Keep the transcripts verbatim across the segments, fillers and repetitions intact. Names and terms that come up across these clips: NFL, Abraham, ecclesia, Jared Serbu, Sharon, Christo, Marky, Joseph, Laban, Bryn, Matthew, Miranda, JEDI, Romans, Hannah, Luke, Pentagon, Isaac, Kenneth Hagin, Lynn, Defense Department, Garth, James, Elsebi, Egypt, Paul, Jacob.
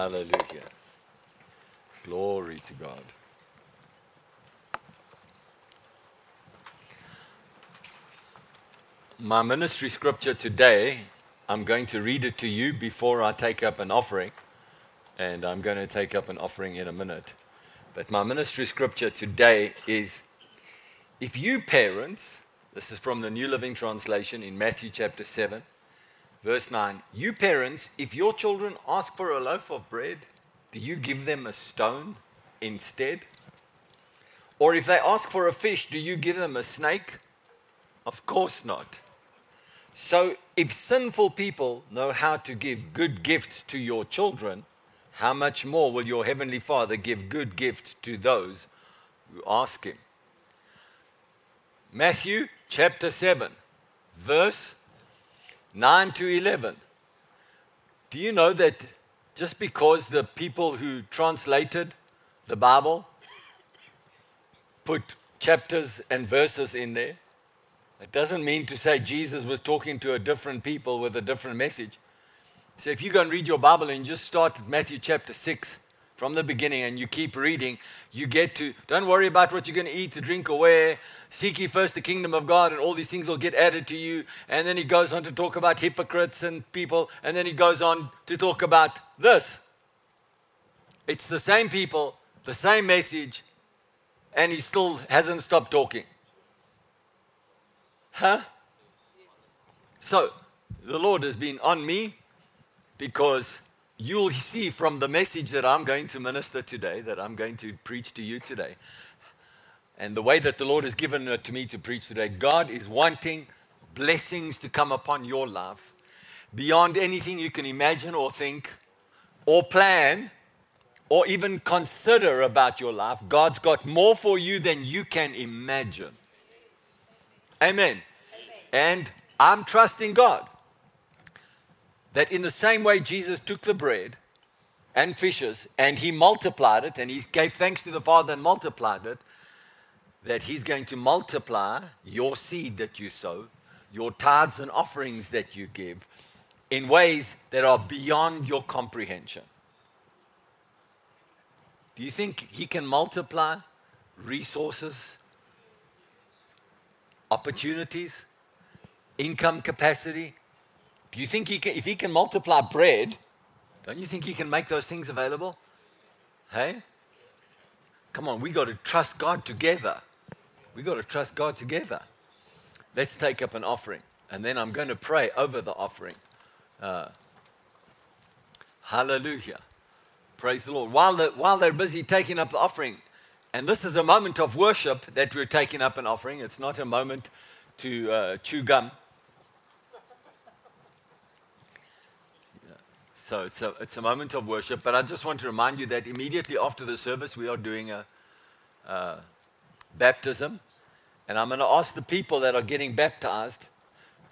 Hallelujah. Glory to God. My ministry scripture today, I'm going to read it to you before I take up an offering. And I'm going to take up an offering in a minute. But my ministry scripture today is, if you parents, this is from the New Living Translation in Matthew chapter seven, verse nine, you parents, if your children ask for a loaf of bread, do you give them a stone instead? Or if they ask for a fish, do you give them a snake? Of course not. So if sinful people know how to give good gifts to your children, how much more will your heavenly Father give good gifts to those who ask him? Matthew chapter seven, verse nine to eleven. Do you know that just because the people who translated the Bible put chapters and verses in there, it doesn't mean to say Jesus was talking to a different people with a different message. So if you go and read your Bible and you just start at Matthew chapter six from the beginning and you keep reading, you get to, don't worry about what you're going to eat, to drink, or wear. Seek ye first the kingdom of God, and all these things will get added to you. And then he goes on to talk about hypocrites and people. And then he goes on to talk about this. It's the same people, the same message, and he still hasn't stopped talking. Huh? So, the Lord has been on me because you'll see from the message that I'm going to minister today, that I'm going to preach to you today, and the way that the Lord has given it to me to preach today, God is wanting blessings to come upon your life beyond anything you can imagine or think or plan or even consider about your life. God's got more for you than you can imagine. Amen. Amen. And I'm trusting God that in the same way Jesus took the bread and fishes and he multiplied it and he gave thanks to the Father and multiplied it, that he's going to multiply your seed that you sow, your tithes and offerings that you give, in ways that are beyond your comprehension. Do you think he can multiply resources, opportunities, income capacity? Do you think he can, if he can multiply bread, don't you think he can make those things available? Hey? Come on, we got to trust God together. We got to trust God together. Let's take up an offering, and then I'm going to pray over the offering. Uh, hallelujah. Praise the Lord. While, the, while they're busy taking up the offering, and this is a moment of worship that we're taking up an offering. It's not a moment to uh, chew gum. So it's a, it's a moment of worship, but I just want to remind you that immediately after the service, we are doing a uh, baptism, and I'm going to ask the people that are getting baptized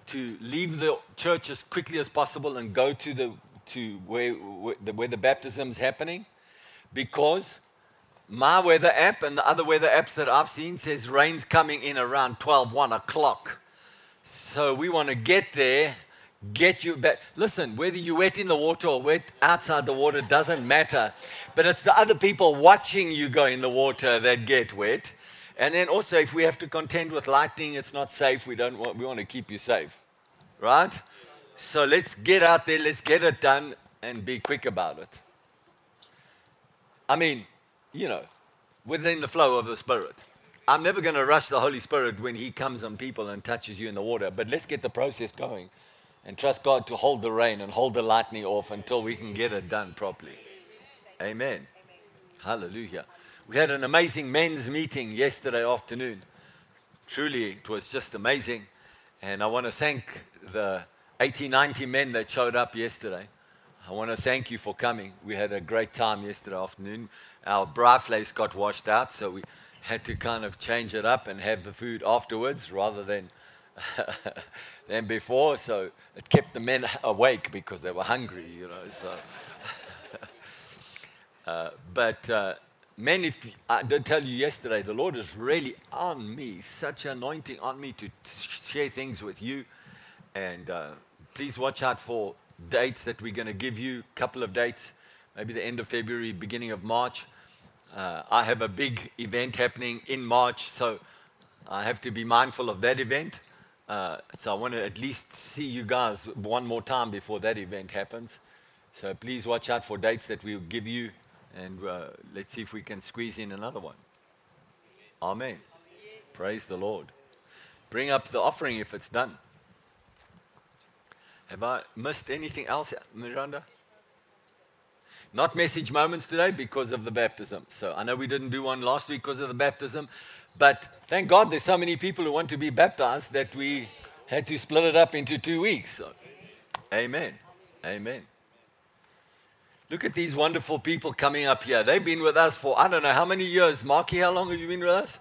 to leave the church as quickly as possible and go to the to where, where the, where the baptism is happening, because my weather app and the other weather apps that I've seen says rain's coming in around twelve, one o'clock. So we want to get there. Get you back. Listen, whether you're wet in the water or wet outside the water doesn't matter. But it's the other people watching you go in the water that get wet. And then also, if we have to contend with lightning, it's not safe. We don't want, we want to keep you safe. Right? So let's get out there. Let's get it done and be quick about it. I mean, you know, within the flow of the Spirit. I'm never going to rush the Holy Spirit when he comes on people and touches you in the water. But let's get the process going. And trust God to hold the rain and hold the lightning off until we can get it done properly. Amen. Amen. Hallelujah. We had an amazing men's meeting yesterday afternoon. Truly, it was just amazing. And I want to thank the eighty, ninety men that showed up yesterday. I want to thank you for coming. We had a great time yesterday afternoon. Our braaflace got washed out, so we had to kind of change it up and have the food afterwards rather than than before, so it kept the men awake because they were hungry, you know. So, uh, but uh, men, if I did tell you yesterday, the Lord is really on me, such anointing on me to share things with you. And uh, please watch out for dates that we're going to give you, a couple of dates. maybe the end of February, beginning of March. Uh, I have a big event happening in March, so I have to be mindful of that event. Uh, so I want to at least see you guys one more time before that event happens. So please watch out for dates that we'll give you, and uh, let's see if we can squeeze in another one. Yes. Amen. Yes. Praise the Lord. Bring up the offering if it's done. Have I missed anything else, Miranda? Not message moments today because of the baptism. So I know we didn't do one last week because of the baptism, but thank God there's so many people who want to be baptized that we had to split it up into two weeks. So, amen. Amen. Look at these wonderful people coming up here. They've been with us for I don't know how many years. Marky, how long have you been with us?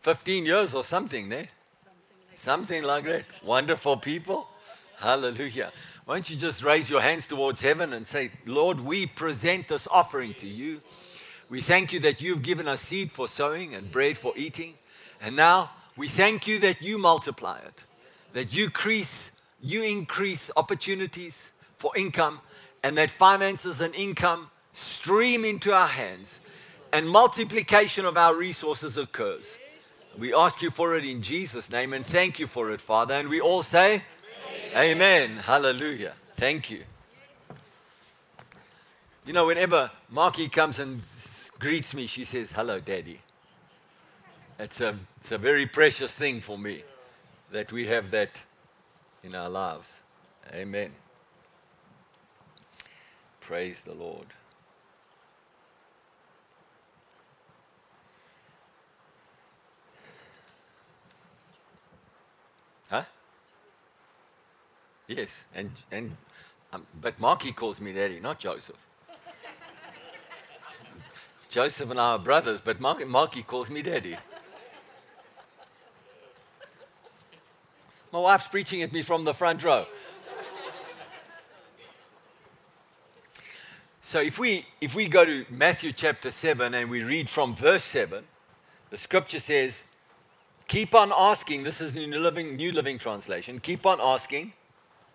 fifteen years or something, there. Eh? Something like that. Wonderful people. Hallelujah. Why don't you just raise your hands towards heaven and say, Lord, we present this offering to you. We thank you that you've given us seed for sowing and bread for eating. And now we thank you that you multiply it, that you increase, you increase opportunities for income, and that finances and income stream into our hands and multiplication of our resources occurs. We ask you for it in Jesus' name and thank you for it, Father. And we all say, amen. Hallelujah. Thank you. You know, whenever Marky comes and greets me, she says, hello, Daddy. It's a, it's a very precious thing for me that we have that in our lives. Amen. Praise the Lord. Huh? Yes, and and um, but Marky calls me Daddy, not Joseph. Joseph and I are brothers, but Marky, Marky calls me Daddy. My wife's preaching at me from the front row. So if we if we go to Matthew chapter seven and we read from verse seven, the scripture says, "Keep on asking." This is the New Living New Living Translation. Keep on asking,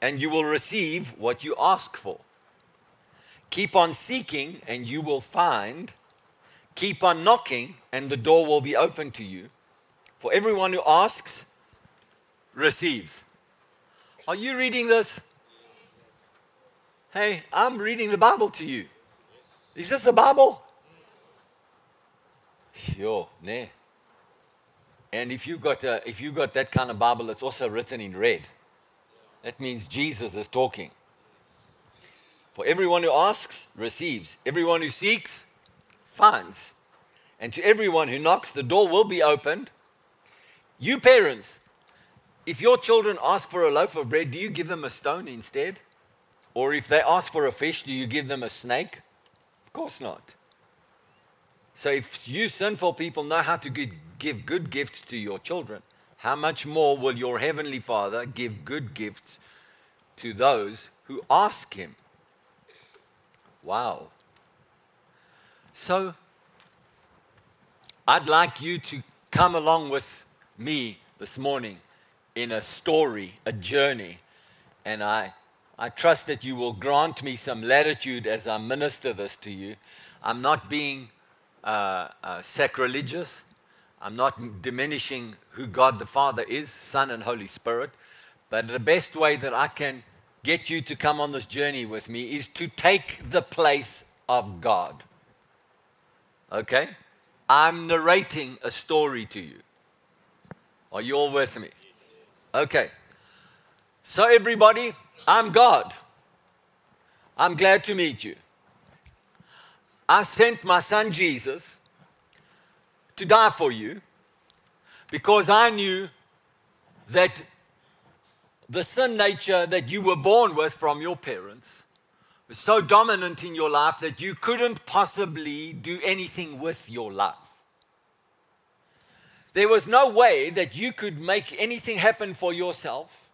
and you will receive what you ask for. Keep on seeking, and you will find. Keep on knocking, and the door will be open to you. For everyone who asks, receives. Are you reading this? Yes. Hey, I'm reading the Bible to you. Yes. Is this the Bible? Yes. Sure, ne. And if you got a, if you got that kind of Bible, it's also written in red. That means Jesus is talking. For everyone who asks, receives. Everyone who seeks, finds. And to everyone who knocks, the door will be opened. You parents, if your children ask for a loaf of bread, do you give them a stone instead? Or if they ask for a fish, do you give them a snake? Of course not. So if you sinful people know how to give good gifts to your children, how much more will your heavenly Father give good gifts to those who ask him? Wow. So, I'd like you to come along with me this morning in a story, a journey, and I, I trust that you will grant me some latitude as I minister this to you. I'm not being uh, uh, sacrilegious. I'm not diminishing who God the Father is, Son and Holy Spirit, but the best way that I can get you to come on this journey with me is to take the place of God. Okay? I'm narrating a story to you. Are you all with me? Okay. So everybody, I'm God. I'm glad to meet you. I sent my son Jesus to die for you, because I knew that the sin nature that you were born with from your parents was so dominant in your life that you couldn't possibly do anything with your life. There was no way that you could make anything happen for yourself.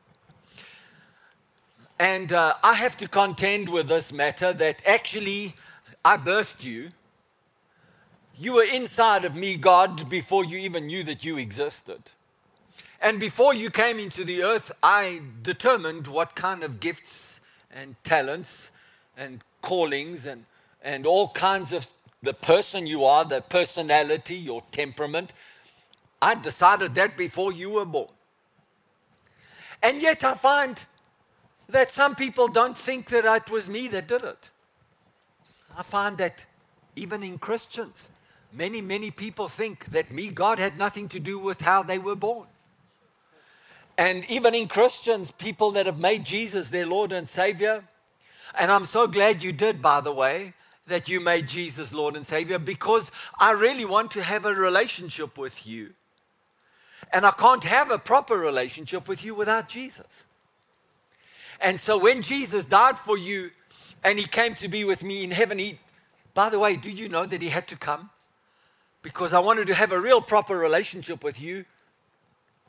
And uh, I have to contend with this matter that actually I birthed you. You were inside of me, God, before you even knew that you existed. And before you came into the earth, I determined what kind of gifts and talents and callings and and all kinds of the person you are, the personality, your temperament. I decided that before you were born. And yet I find that some people don't think that it was me that did it. I find that even in Christians, many, many people think that me, God, had nothing to do with how they were born. And even in Christians, people that have made Jesus their Lord and Savior, and I'm so glad you did, by the way, that you made Jesus Lord and Savior, because I really want to have a relationship with you. And I can't have a proper relationship with you without Jesus. And so when Jesus died for you and he came to be with me in heaven, he, by the way, did you know that he had to come? Because I wanted to have a real proper relationship with you,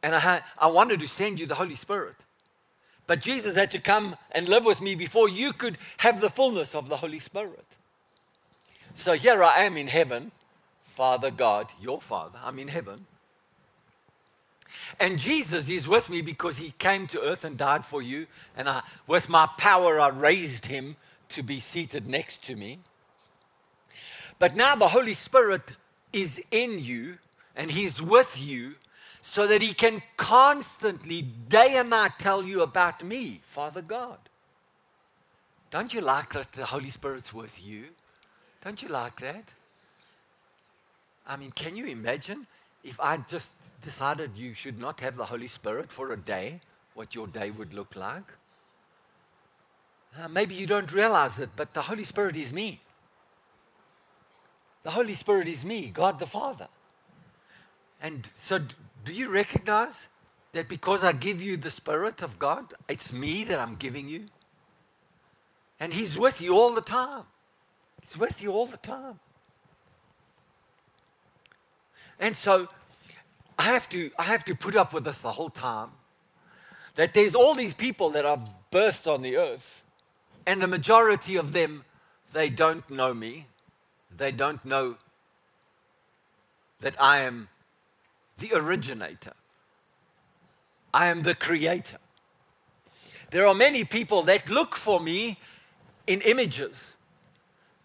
and I, had, I wanted to send you the Holy Spirit. But Jesus had to come and live with me before you could have the fullness of the Holy Spirit. So here I am in heaven, Father God, your Father, I'm in heaven. And Jesus is with me because he came to earth and died for you. And I, with my power, I raised him to be seated next to me. But now the Holy Spirit is in you and he's with you so that he can constantly, day and night, tell you about me, Father God. Don't you like that the Holy Spirit's with you? Don't you like that? I mean, can you imagine if I just decided you should not have the Holy Spirit for a day, what your day would look like? Uh, maybe you don't realize it, but the Holy Spirit is me. The Holy Spirit is me, God the Father. And so do you recognize that because I give you the Spirit of God, it's me that I'm giving you? And he's with you all the time. He's with you all the time. And so I have to I have to put up with this the whole time, that there's all these people that are birthed on the earth, and the majority of them, they don't know me. They don't know that I am the originator. I am the creator. There are many people that look for me in images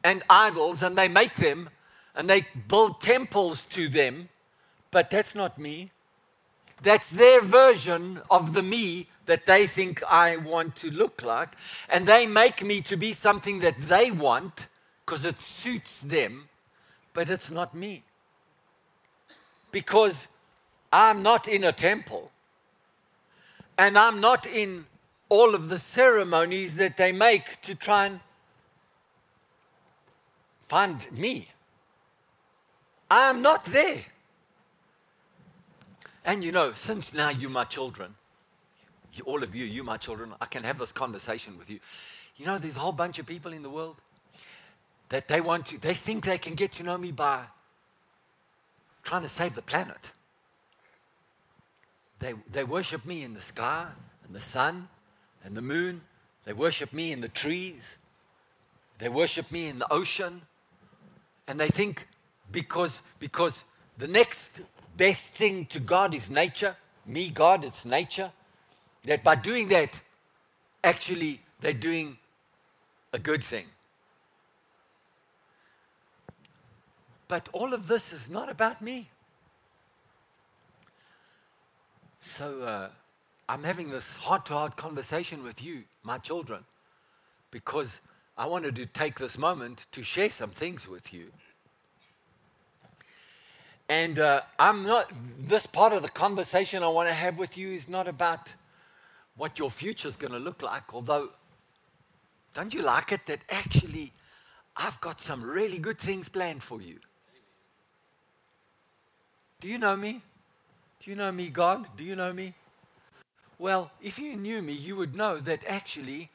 and idols, and they make them, and they build temples to them, but that's not me. That's their version of the me that they think I want to look like, and they make me to be something that they want because it suits them, but it's not me. Because I'm not in a temple, and I'm not in all of the ceremonies that they make to try and find me. I'm not there. And you know, since now you're my children, you, all of you, you're my children, I can have this conversation with you. You know, there's a whole bunch of people in the world that they want to, they think they can get to know me by trying to save the planet. They, they worship me in the sky and the sun and the moon. They worship me in the trees. They worship me in the ocean. And they think because, because the next best thing to God is nature, me, God, it's nature, that by doing that, actually they're doing a good thing. But all of this is not about me. So uh, I'm having this heart-to-heart conversation with you, my children, because I wanted to take this moment to share some things with you. And uh, I'm not, this part of the conversation I want to have with you is not about what your future is going to look like, although don't you like it that actually I've got some really good things planned for you? Do you know me? Do you know me, God? Do you know me? Well, if you knew me, you would know that actually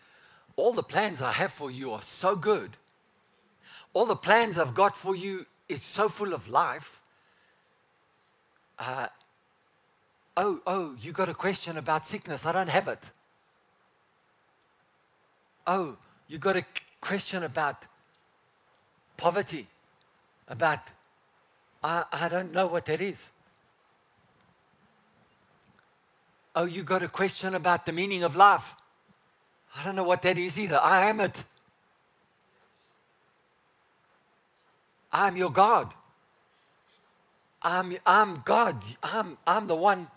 all the plans I have for you are so good. All the plans I've got for you is so full of life. Uh, oh, oh, you got a question about sickness. I don't have it. Oh, you got a question about poverty, about, I, I don't know what that is. Oh, you got a question about the meaning of life. I don't know what that is either. I am it. I'm your God. I'm, I'm God. I'm, I'm the one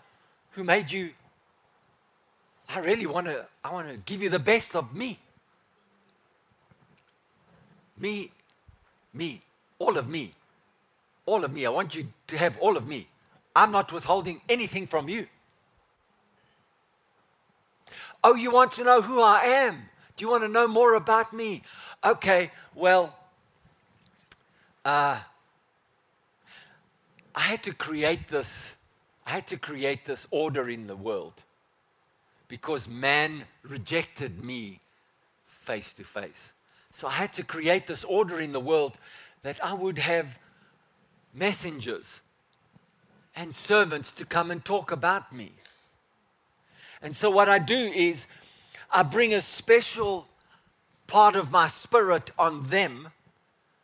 who made you. I really want to, I want to give you the best of me. Me, me, all of me, all of me. I want you to have all of me. I'm not withholding anything from you. Oh, you want to know who I am? Do you want to know more about me? Okay, well, uh, I had to create this. I had to create this order in the world because man rejected me face to face. So I had to create this order in the world that I would have messengers and servants to come and talk about me. And so what I do is I bring a special part of my spirit on them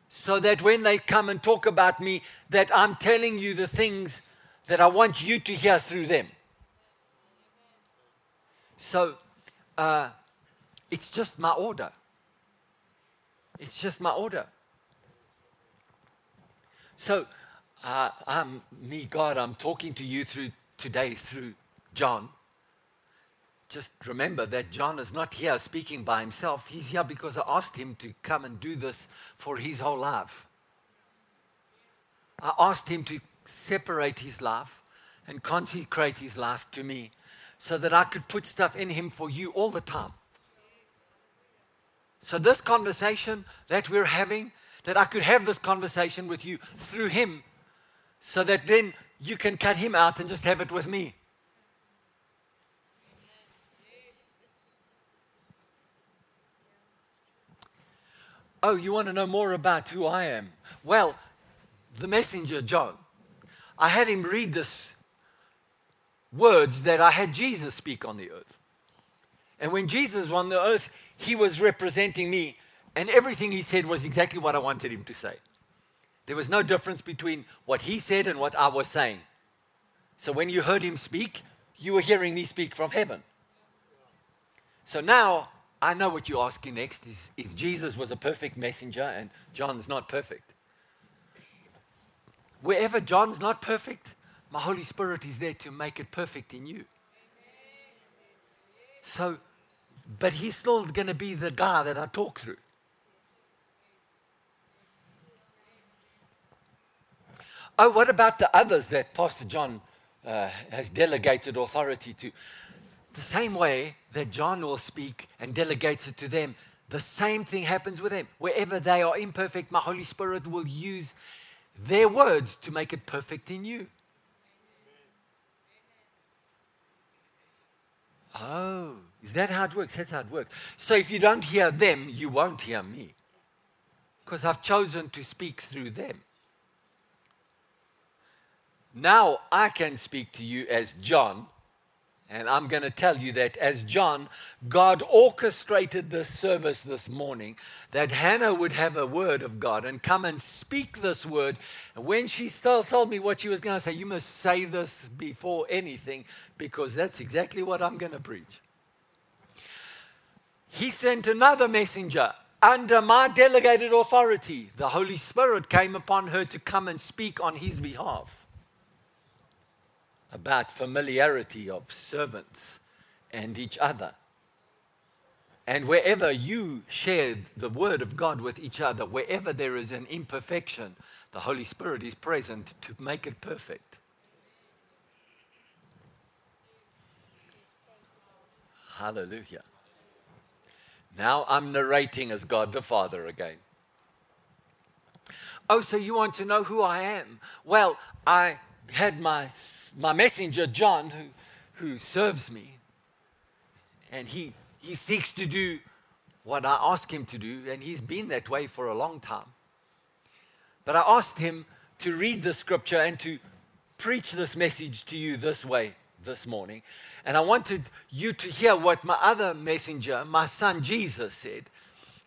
so that when they come and talk about me, that I'm telling you the things that I want you to hear through them. So uh, it's just my order. It's just my order. So uh, I'm me, God, I'm talking to you through today through John. Just remember that John is not here speaking by himself. He's here because I asked him to come and do this for his whole life. I asked him to separate his life and consecrate his life to me so that I could put stuff in him for you all the time. So this conversation that we're having, that I could have this conversation with you through him so that then you can cut him out and just have it with me. Oh, you want to know more about who I am? Well, the messenger, John, I had him read this words that I had Jesus speak on the earth. And when Jesus was on the earth, he was representing me, and everything he said was exactly what I wanted him to say. There was no difference between what he said and what I was saying. So when you heard him speak, you were hearing me speak from heaven. So now, I know what you're asking next is, is Jesus was a perfect messenger and John's not perfect. Wherever John's not perfect, my Holy Spirit is there to make it perfect in you. So, but he's still going to be the guy that I talk through. Oh, what about the others that Pastor John uh, has delegated authority to? The same way that John will speak and delegates it to them, the same thing happens with them. Wherever they are imperfect, my Holy Spirit will use their words to make it perfect in you. Oh, is that how it works? That's how it works. So if you don't hear them, you won't hear me, because I've chosen to speak through them. Now I can speak to you as John. And I'm going to tell you that as John, God orchestrated this service this morning that Hannah would have a word of God and come and speak this word. And when she still told me what she was going to say, you must say this before anything because that's exactly what I'm going to preach. He sent another messenger under my delegated authority. The Holy Spirit came upon her to come and speak on his behalf about familiarity of servants and each other. And wherever you share the word of God with each other, wherever there is an imperfection, the Holy Spirit is present to make it perfect. Hallelujah. Now I'm narrating as God the Father again. Oh, so you want to know who I am? Well, I had my My messenger, John, who, who serves me, and he, he seeks to do what I ask him to do, and he's been that way for a long time. But I asked him to read the scripture and to preach this message to you this way this morning. And I wanted you to hear what my other messenger, my son Jesus, said.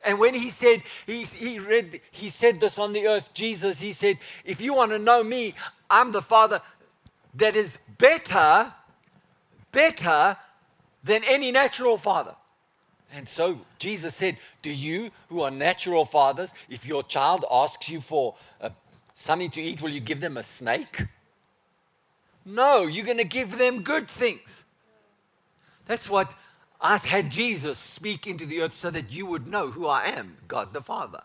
And when he said, he, he read, he said this on the earth, Jesus, he said, if you want to know me, I'm the Father. That is better, better than any natural father. And so Jesus said, do you who are natural fathers, if your child asks you for uh, something to eat, will you give them a snake? No, you're going to give them good things. That's what I had Jesus speak into the earth, so that you would know who I am, God the Father.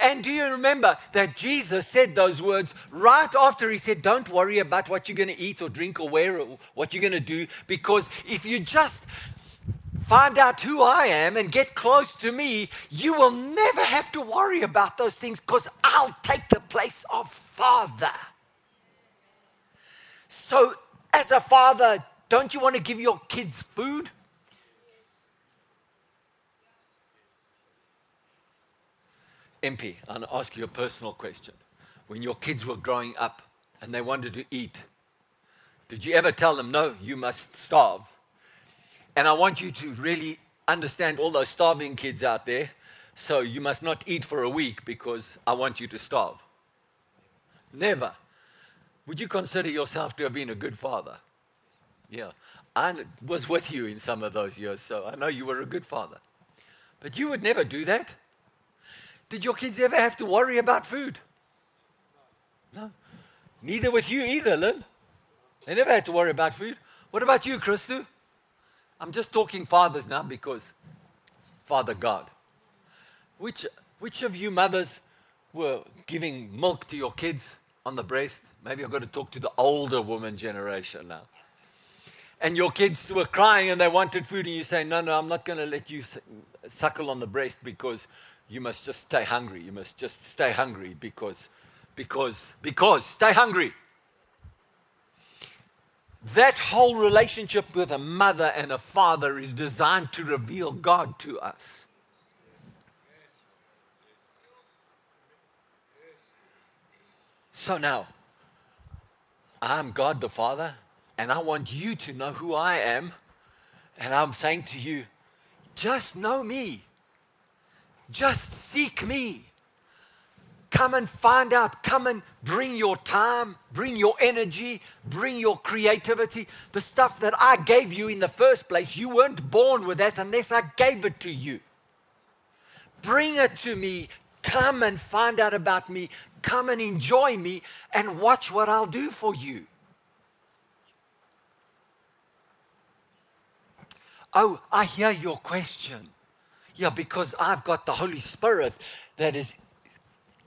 And do you remember that Jesus said those words right after he said, don't worry about what you're going to eat or drink or wear or what you're going to do, because if you just find out who I am and get close to me, you will never have to worry about those things, because I'll take the place of Father. So as a father, don't you want to give your kids food? M P, I'll ask you a personal question. When your kids were growing up and they wanted to eat, did you ever tell them, no, you must starve? And I want you to really understand all those starving kids out there, so you must not eat for a week because I want you to starve. Never. Would you consider yourself to have been a good father? Yeah. I was with you in some of those years, so I know you were a good father. But you would never do that. Did your kids ever have to worry about food? No. Neither with you either, Lynn. They never had to worry about food. What about you, Christo? I'm just talking fathers now, because Father God. Which which of you mothers were giving milk to your kids on the breast? Maybe I've got to talk to the older woman generation now. And your kids were crying and they wanted food, and you say, no, no, I'm not going to let you suckle on the breast, because you must just stay hungry. You must just stay hungry because, because, because, stay hungry. That whole relationship with a mother and a father is designed to reveal God to us. So now, I'm God the Father, and I want you to know who I am. And I'm saying to you, just know me. Just seek me. Come and find out. Come and bring your time, bring your energy, bring your creativity. The stuff that I gave you in the first place, you weren't born with that unless I gave it to you. Bring it to me. Come and find out about me. Come and enjoy me and watch what I'll do for you. Oh, I hear your question. Yeah, because I've got the Holy Spirit that is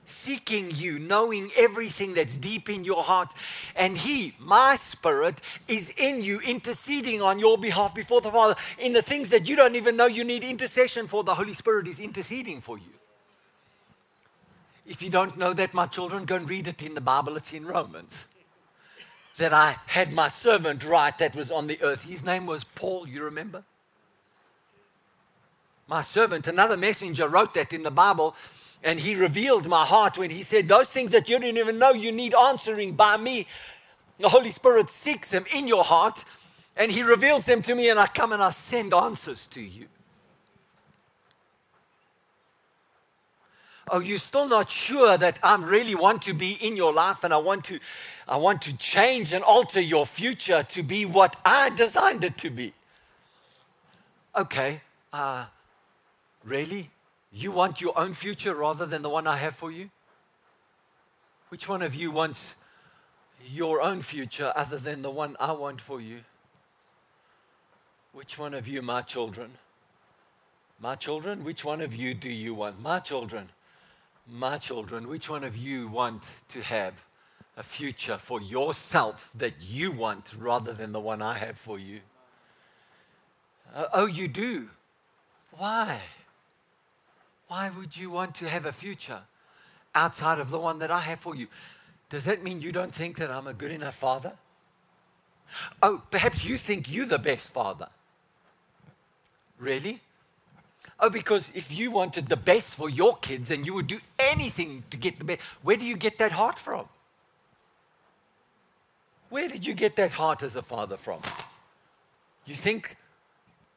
seeking you, knowing everything that's deep in your heart. And He, my Spirit, is in you, interceding on your behalf before the Father. In the things that you don't even know you need intercession for, the Holy Spirit is interceding for you. If you don't know that, my children, go and read it in the Bible. It's in Romans. That I had my servant right that was on the earth. His name was Paul, you remember? My servant, another messenger, wrote that in the Bible, and he revealed my heart when he said, those things that you didn't even know you need answering by me, the Holy Spirit seeks them in your heart, and He reveals them to me, and I come and I send answers to you. Oh, you're still not sure that I really want to be in your life, and I want to, I want to change and alter your future to be what I designed it to be. Okay, uh, really? You want your own future rather than the one I have for you? Which one of you wants your own future other than the one I want for you? Which one of you, my children? My children, which one of you do you want? My children. My children, which one of you want to have a future for yourself that you want rather than the one I have for you? Uh, oh, you do? Why? Why would you want to have a future outside of the one that I have for you? Does that mean you don't think that I'm a good enough father? Oh, perhaps you think you're the best father. Really? Oh, because if you wanted the best for your kids and you would do anything to get the best, where do you get that heart from? Where did you get that heart as a father from? You think,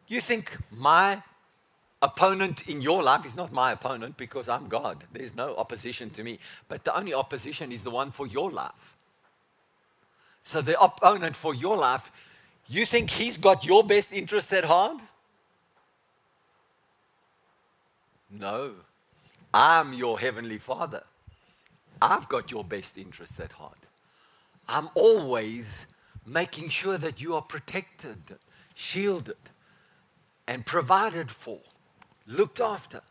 you think my opponent in your life is not my opponent, because I'm God. There's no opposition to me. But the only opposition is the one for your life. So the opponent for your life, you think he's got your best interest at heart? No. I'm your heavenly Father. I've got your best interests at heart. I'm always making sure that you are protected, shielded, and provided for, looked after.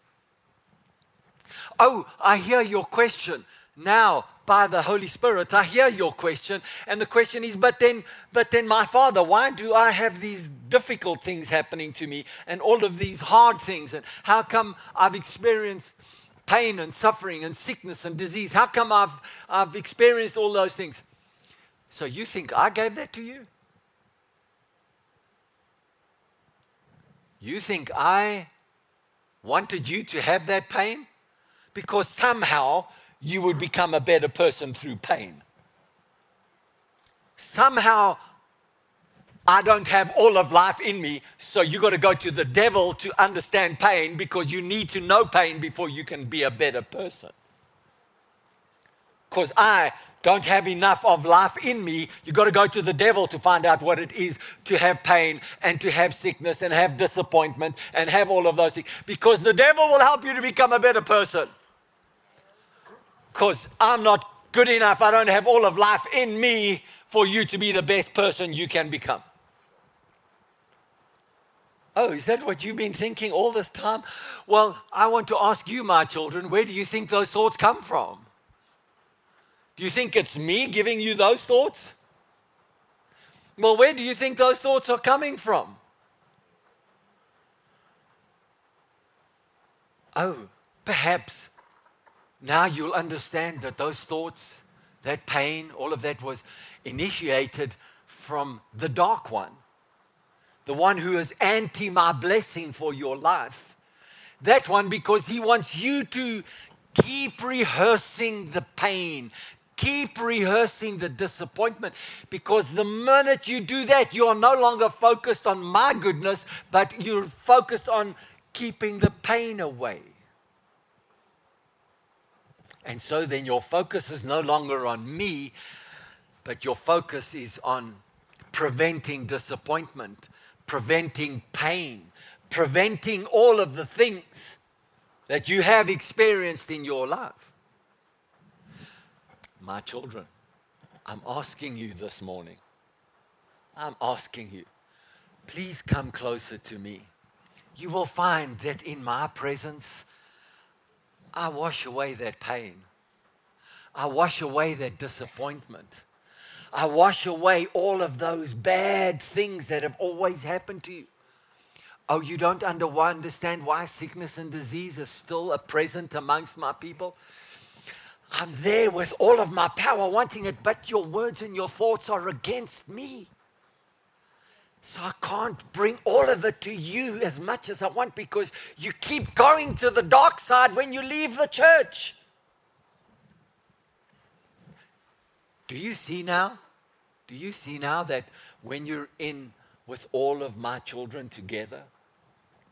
Oh, I hear your question now by the Holy Spirit. I hear your question, and the question is, but then, but then my Father, why do I have these difficult things happening to me and all of these hard things? And how come I've experienced pain and suffering and sickness and disease? How come I've, I've experienced all those things? So you think I gave that to you? You think I wanted you to have that pain? Because somehow you would become a better person through pain. Somehow I don't have all of life in me, so you got to go to the devil to understand pain, because you need to know pain before you can be a better person. Because I don't have enough of life in me, you got to go to the devil to find out what it is to have pain and to have sickness and have disappointment and have all of those things. Because the devil will help you to become a better person. Because I'm not good enough, I don't have all of life in me for you to be the best person you can become. Oh, is that what you've been thinking all this time? Well, I want to ask you, my children, where do you think those thoughts come from? Do you think it's me giving you those thoughts? Well, where do you think those thoughts are coming from? Oh, perhaps now you'll understand that those thoughts, that pain, all of that was initiated from the dark one, the one who is anti my blessing for your life. That one, because he wants you to keep rehearsing the pain, keep rehearsing the disappointment, because the minute you do that, you are no longer focused on my goodness, but you're focused on keeping the pain away. And so then your focus is no longer on me, but your focus is on preventing disappointment, preventing pain, preventing all of the things that you have experienced in your life. My children, I'm asking you this morning, I'm asking you, please come closer to me. You will find that in my presence, I wash away that pain. I wash away that disappointment. I wash away all of those bad things that have always happened to you. Oh, you don't understand why sickness and disease is still a present amongst my people? I'm there with all of my power wanting it, but your words and your thoughts are against me. So I can't bring all of it to you as much as I want, because you keep going to the dark side when you leave the church. Do you see now? Do you see now that when you're in with all of my children together,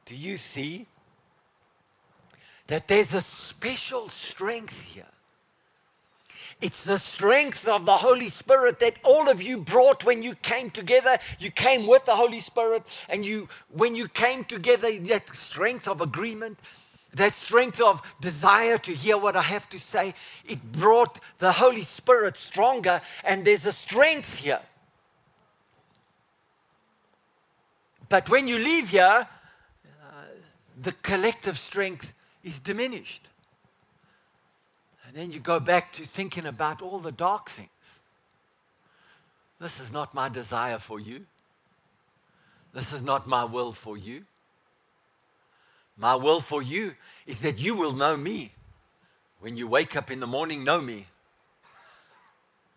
do you see that there's a special strength here? It's the strength of the Holy Spirit that all of you brought when you came together. You came with the Holy Spirit, and you, when you came together, that strength of agreement, that strength of desire to hear what I have to say, it brought the Holy Spirit stronger, and there's a strength here. But when you leave here, uh, the collective strength is diminished. And then you go back to thinking about all the dark things. This is not my desire for you. This is not my will for you. My will for you is that you will know me. When you wake up in the morning, know me.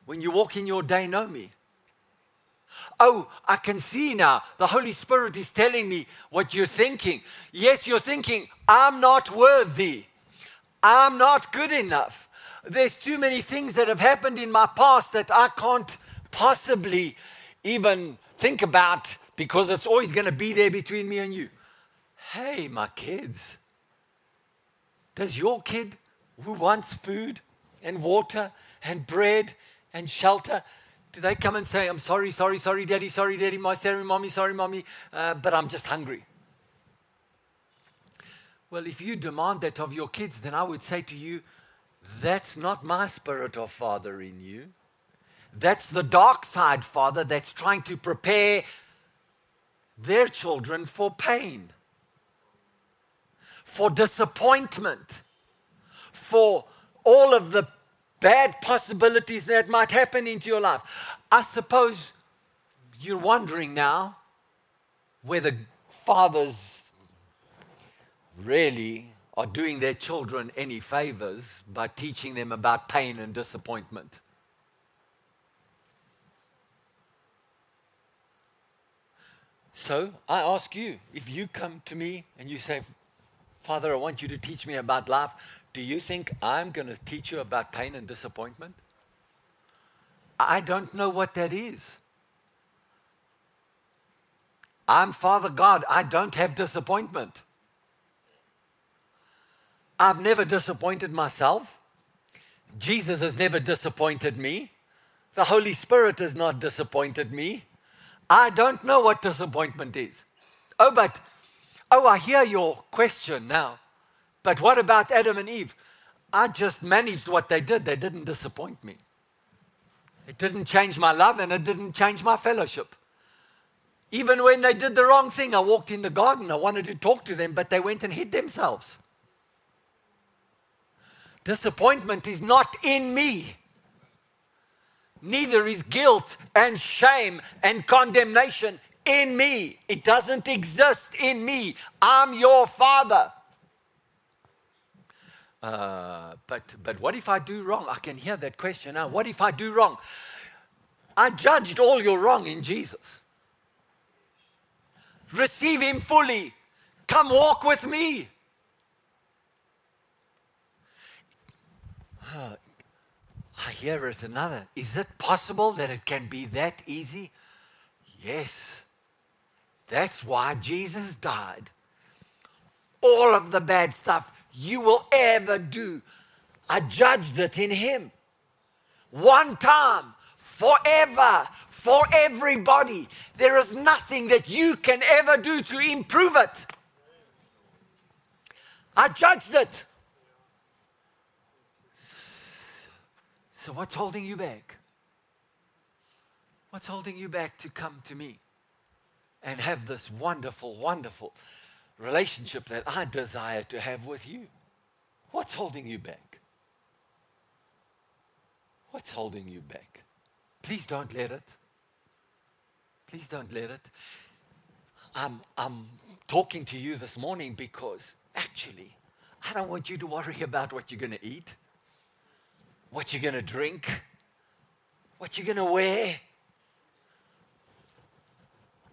When you walk in your day, know me. Oh, I can see now. The Holy Spirit is telling me what you're thinking. Yes, you're thinking, I'm not worthy. I'm not good enough. There's too many things that have happened in my past that I can't possibly even think about, because it's always going to be there between me and you. Hey, my kids, does your kid who wants food and water and bread and shelter, do they come and say, I'm sorry, sorry, sorry, daddy, sorry, daddy, my sorry, mommy, sorry, mommy, uh, but I'm just hungry? Well, if you demand that of your kids, then I would say to you, that's not my spirit of father in you. That's the dark side father that's trying to prepare their children for pain, for disappointment, for all of the bad possibilities that might happen into your life. I suppose you're wondering now whether fathers really are doing their children any favors by teaching them about pain and disappointment. So I ask you, if you come to me and you say, Father, I want you to teach me about life, do you think I'm going to teach you about pain and disappointment? I don't know what that is. I'm Father God. I don't have disappointment. I've never disappointed myself. Jesus has never disappointed me. The Holy Spirit has not disappointed me. I don't know what disappointment is. Oh, but, oh, I hear your question now. But what about Adam and Eve? I just managed what they did. They didn't disappoint me. It didn't change my love and it didn't change my fellowship. Even when they did the wrong thing, I walked in the garden. I wanted to talk to them, but they went and hid themselves. Disappointment is not in me. Neither is guilt and shame and condemnation in me. It doesn't exist in me. I'm your father. Uh, but, but what if I do wrong? I can hear that question now. What if I do wrong? I judged all your wrong in Jesus. Receive him fully. Come walk with me. Uh, I hear it another. Is it possible that it can be that easy? Yes. That's why Jesus died. All of the bad stuff you will ever do, I judged it in him. One time, forever, for everybody. There is nothing that you can ever do to improve it. I judged it. So what's holding you back? What's holding you back to come to me and have this wonderful, wonderful relationship that I desire to have with you? What's holding you back? What's holding you back? Please don't let it. Please don't let it. I'm, I'm talking to you this morning because actually, I don't want you to worry about what you're going to eat, what you're going to drink, what you're going to wear,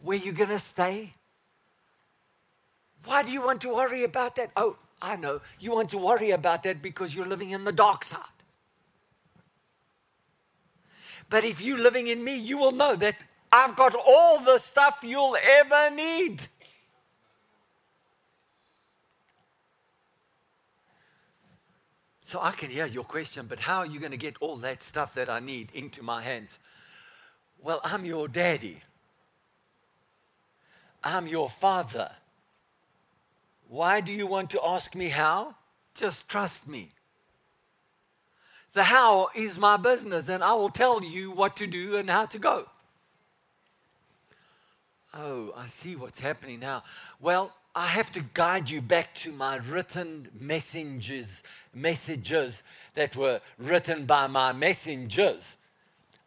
where you're going to stay. Why do you want to worry about that? Oh, I know. You want to worry about that because you're living in the dark side. But if you're living in me, you will know that I've got all the stuff you'll ever need. So I can hear your question, but how are you going to get all that stuff that I need into my hands? Well, I'm your daddy. I'm your father. Why do you want to ask me how? Just trust me. The how is my business, and I will tell you what to do and how to go. Oh, I see what's happening now. Well, I have to guide you back to my written messages, messages that were written by my messengers.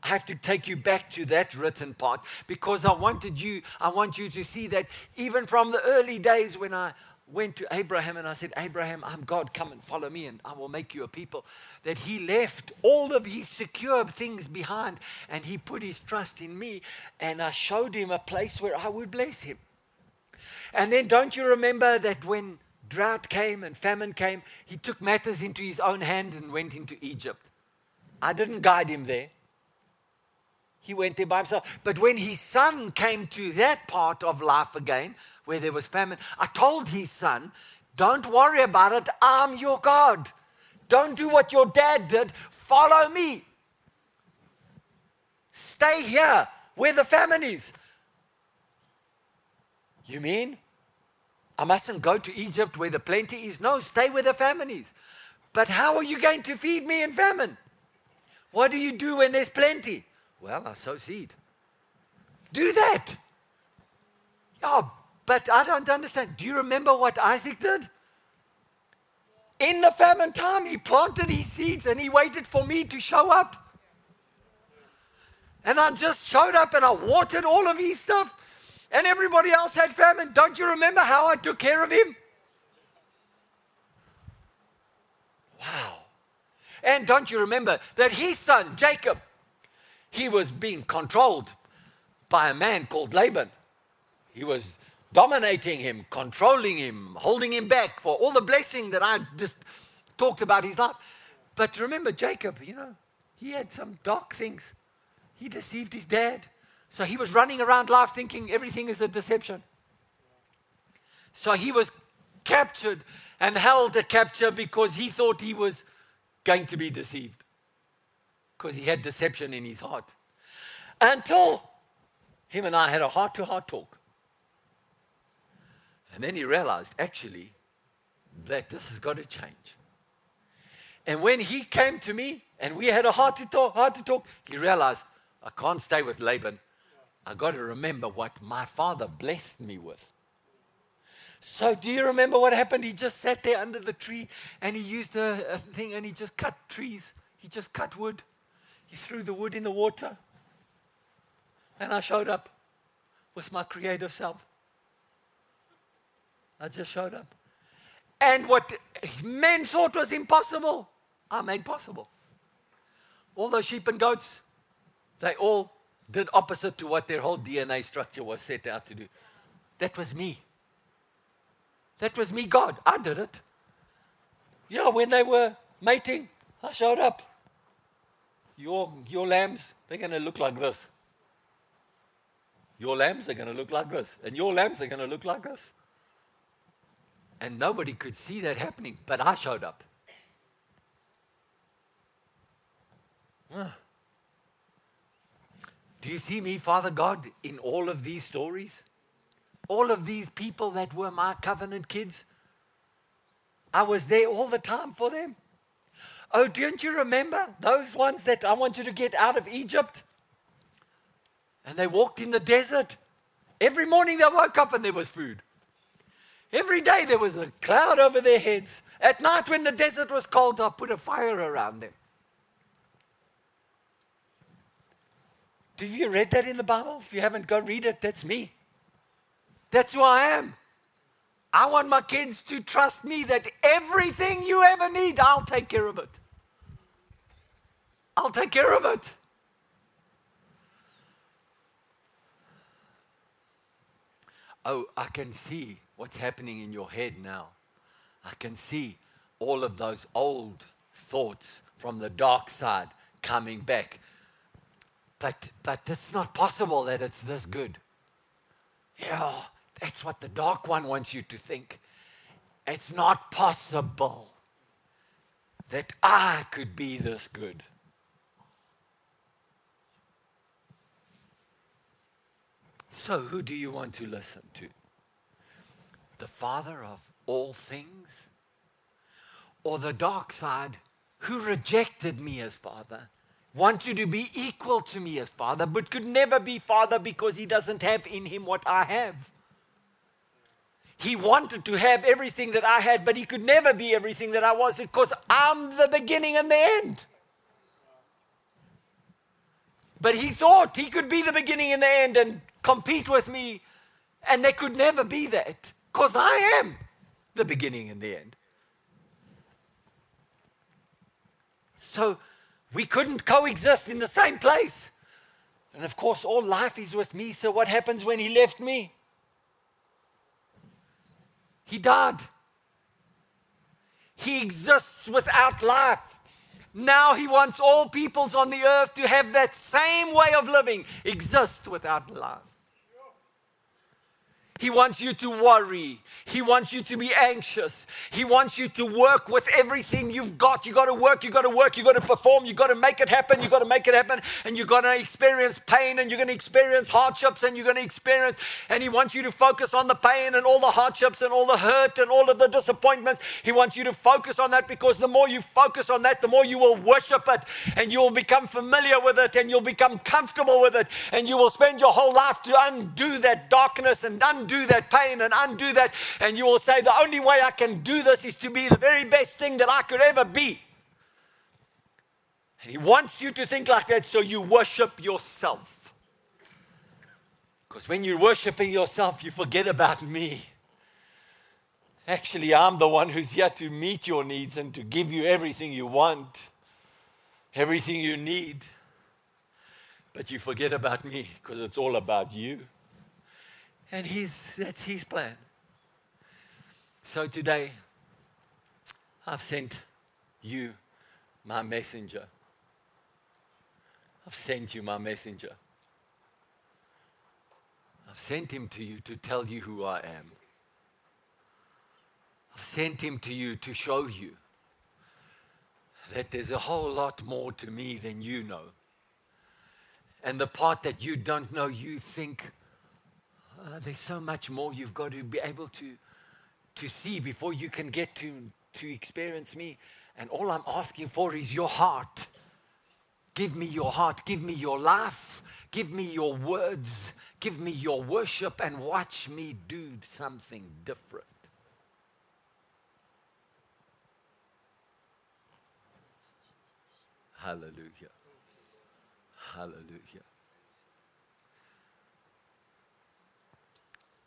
I have to take you back to that written part because I wanted you, I want you to see that even from the early days when I went to Abraham and I said, Abraham, I'm God, come and follow me and I will make you a people, that he left all of his secure things behind and he put his trust in me and I showed him a place where I would bless him. And then don't you remember that when drought came and famine came, he took matters into his own hand and went into Egypt. I didn't guide him there. He went there by himself. But when his son came to that part of life again, where there was famine, I told his son, don't worry about it. I'm your God. Don't do what your dad did. Follow me. Stay here where the famine is. You mean? I mustn't go to Egypt where the plenty is. No, stay where the famine is. But how are you going to feed me in famine? What do you do when there's plenty? Well, I sow seed. Do that. Oh, but I don't understand. Do you remember what Isaac did? In the famine time, he planted his seeds and he waited for me to show up. And I just showed up and I watered all of his stuff. And everybody else had famine. Don't you remember how I took care of him? Wow. And don't you remember that his son, Jacob, he was being controlled by a man called Laban. He was dominating him, controlling him, holding him back for all the blessing that I just talked about his life. But remember Jacob, you know, he had some dark things. He deceived his dad. So he was running around life thinking everything is a deception. So he was captured and held a capture because he thought he was going to be deceived. Because he had deception in his heart. Until him and I had a heart-to-heart talk. And then he realized, actually, that this has got to change. And when he came to me and we had a heart-to-heart talk, he realized, I can't stay with Laban. I got to remember what my father blessed me with. So do you remember what happened? He just sat there under the tree and he used a, a thing and he just cut trees. He just cut wood. He threw the wood in the water. And I showed up with my creative self. I just showed up. And what men thought was impossible, I made possible. All those sheep and goats, they all did opposite to what their whole D N A structure was set out to do. That was me. That was me, God. I did it. Yeah, when they were mating, I showed up. Your, your lambs, they're going to look like this. Your lambs are going to look like this. And your lambs are going to look like this. And nobody could see that happening, but I showed up. Huh. Do you see me, Father God, in all of these stories? All of these people that were my covenant kids? I was there all the time for them. Oh, don't you remember those ones that I wanted to get out of Egypt? And they walked in the desert. Every morning they woke up and there was food. Every day there was a cloud over their heads. At night when the desert was cold, I put a fire around them. Have you read that in the Bible? If you haven't, go read it. That's me. That's who I am. I want my kids to trust me that everything you ever need, I'll take care of it. I'll take care of it. Oh, I can see what's happening in your head now. I can see all of those old thoughts from the dark side coming back. But but it's not possible that it's this good. Yeah, that's what the dark one wants you to think. It's not possible that I could be this good. So who do you want to listen to? The Father of all things? Or the dark side who rejected me as Father? Want you to be equal to me as Father, but could never be Father because he doesn't have in him what I have. He wanted to have everything that I had, but he could never be everything that I was because I'm the beginning and the end. But he thought he could be the beginning and the end and compete with me, and they could never be that because I am the beginning and the end. So, we couldn't coexist in the same place. And of course, all life is with me. So what happens when he left me? He died. He exists without life. Now he wants all peoples on the earth to have that same way of living. Exist without life. He wants you to worry. He wants you to be anxious. He wants you to work with everything you've got. You got to work, you got to work, you got to perform, you got to make it happen, you got to make it happen, and you're going to experience pain, and you're going to experience hardships, and you're going to experience, and he wants you to focus on the pain and all the hardships and all the hurt and all of the disappointments. He wants you to focus on that, because the more you focus on that, the more you will worship it, and you will become familiar with it, and you'll become comfortable with it, and you will spend your whole life to undo that darkness and undo that pain and undo that, and you will say, the only way I can do this is to be the very best thing that I could ever be. And he wants you to think like that, so you worship yourself. Because when you're worshiping yourself, you forget about me. Actually, I'm the one who's here to meet your needs and to give you everything you want, everything you need. But you forget about me, because it's all about you. And he's, that's his plan. So today, I've sent you my messenger. I've sent you my messenger. I've sent him to you to tell you who I am. I've sent him to you to show you that there's a whole lot more to me than you know. And the part that you don't know, you think uh, there's so much more you've got to be able to, to see before you can get to, to experience me. And all I'm asking for is your heart. Give me your heart. Give me your life. Give me your words. Give me your worship, and watch me do something different. Hallelujah. Hallelujah.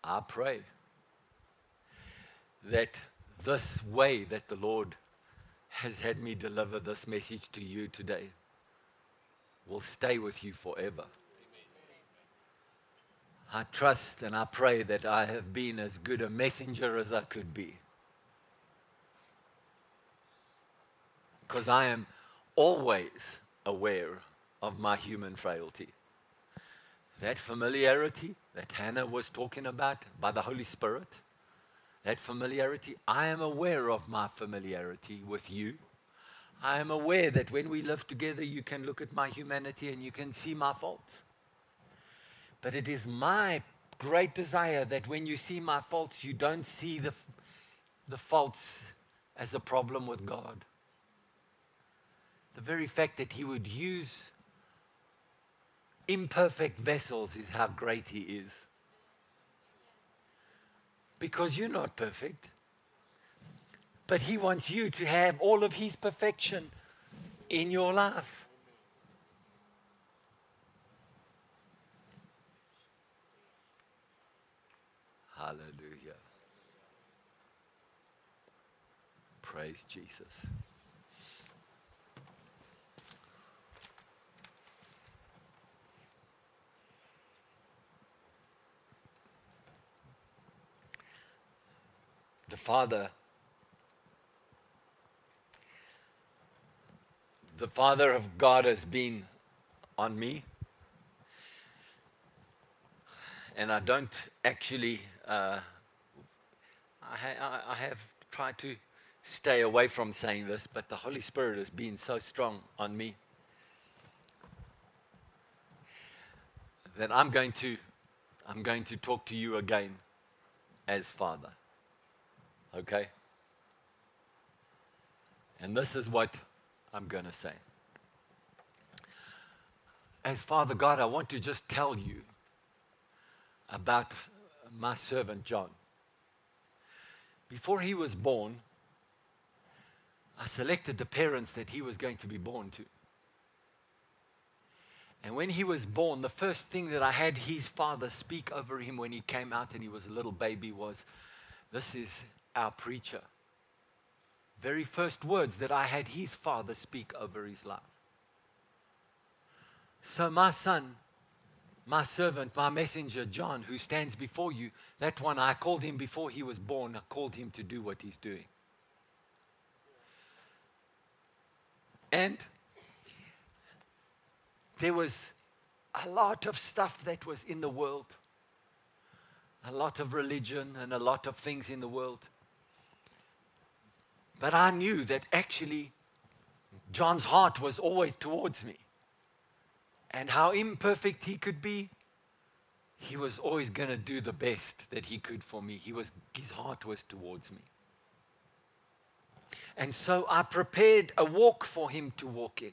I pray that this way that the Lord has had me deliver this message to you today will stay with you forever. I trust and I pray that I have been as good a messenger as I could be. Because I am always aware of my human frailty. That familiarity that Hannah was talking about by the Holy Spirit, that familiarity, I am aware of my familiarity with you. I am aware that when we live together, you can look at my humanity and you can see my faults. But it is my great desire that when you see my faults, you don't see the, the faults as a problem with God. The very fact that he would use imperfect vessels is how great he is. Because you're not perfect. But he wants you to have all of his perfection in your life. Hallelujah. Praise Jesus. The Father, the Father of God has been on me, and I don't actually, uh, I, ha- I have tried to stay away from saying this, but the Holy Spirit has been so strong on me that I'm going to, I'm going to talk to you again as Father. Okay? And this is what I'm going to say. As Father God, I want to just tell you about my servant John. Before he was born, I selected the parents that he was going to be born to. And when he was born, the first thing that I had his father speak over him when he came out and he was a little baby was, "This is our preacher." Very first words that I had his father speak over his life. So my son, my servant, my messenger, John, who stands before you, that one I called him before he was born. I called him to do what he's doing. And there was a lot of stuff that was in the world. a lot of religion and a lot of things in the world. But I knew that actually John's heart was always towards me. And how imperfect he could be, he was always going to do the best that he could for me. He was, his heart was towards me. And so I prepared a walk for him to walk in.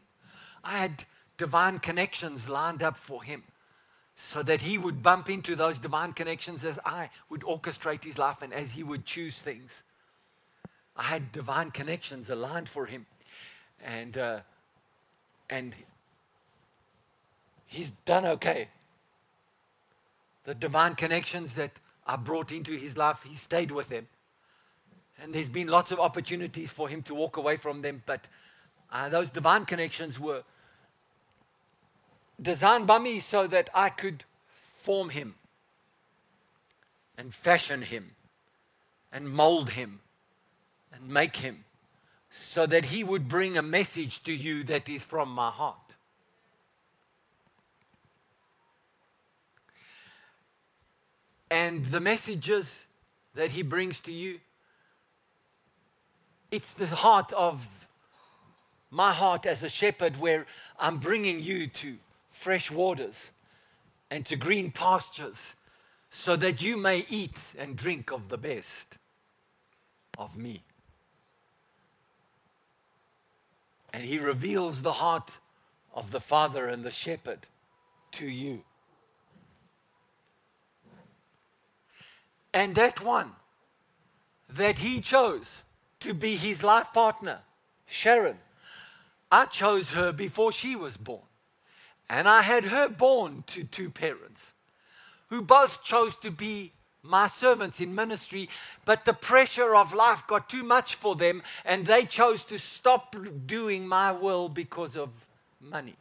I had divine connections lined up for him so that he would bump into those divine connections as I would orchestrate his life and as he would choose things. I had divine connections aligned for him. And uh, and he's done okay. The divine connections that I brought into his life, he stayed with them. And there's been lots of opportunities for him to walk away from them. But uh, those divine connections were designed by me so that I could form him and fashion him and mold him and make him so that he would bring a message to you that is from my heart. And the messages that he brings to you, it's the heart of my heart as a shepherd where I'm bringing you to fresh waters and to green pastures so that you may eat and drink of the best of me. And he reveals the heart of the Father and the shepherd to you. And that one that he chose to be his life partner, Sharon. I chose her before she was born. And I had her born to two parents who both chose to be my servants in ministry, but the pressure of life got too much for them and they chose to stop doing my will because of money.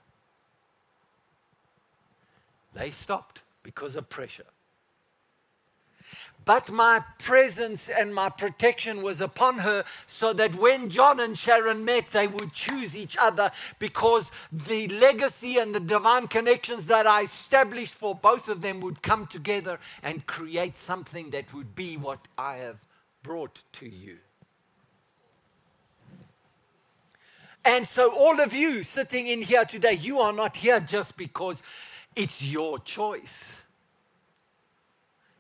They stopped because of pressure. But my presence and my protection was upon her so that when John and Sharon met, they would choose each other because the legacy and the divine connections that I established for both of them would come together and create something that would be what I have brought to you. And so all of you sitting in here today, you are not here just because it's your choice.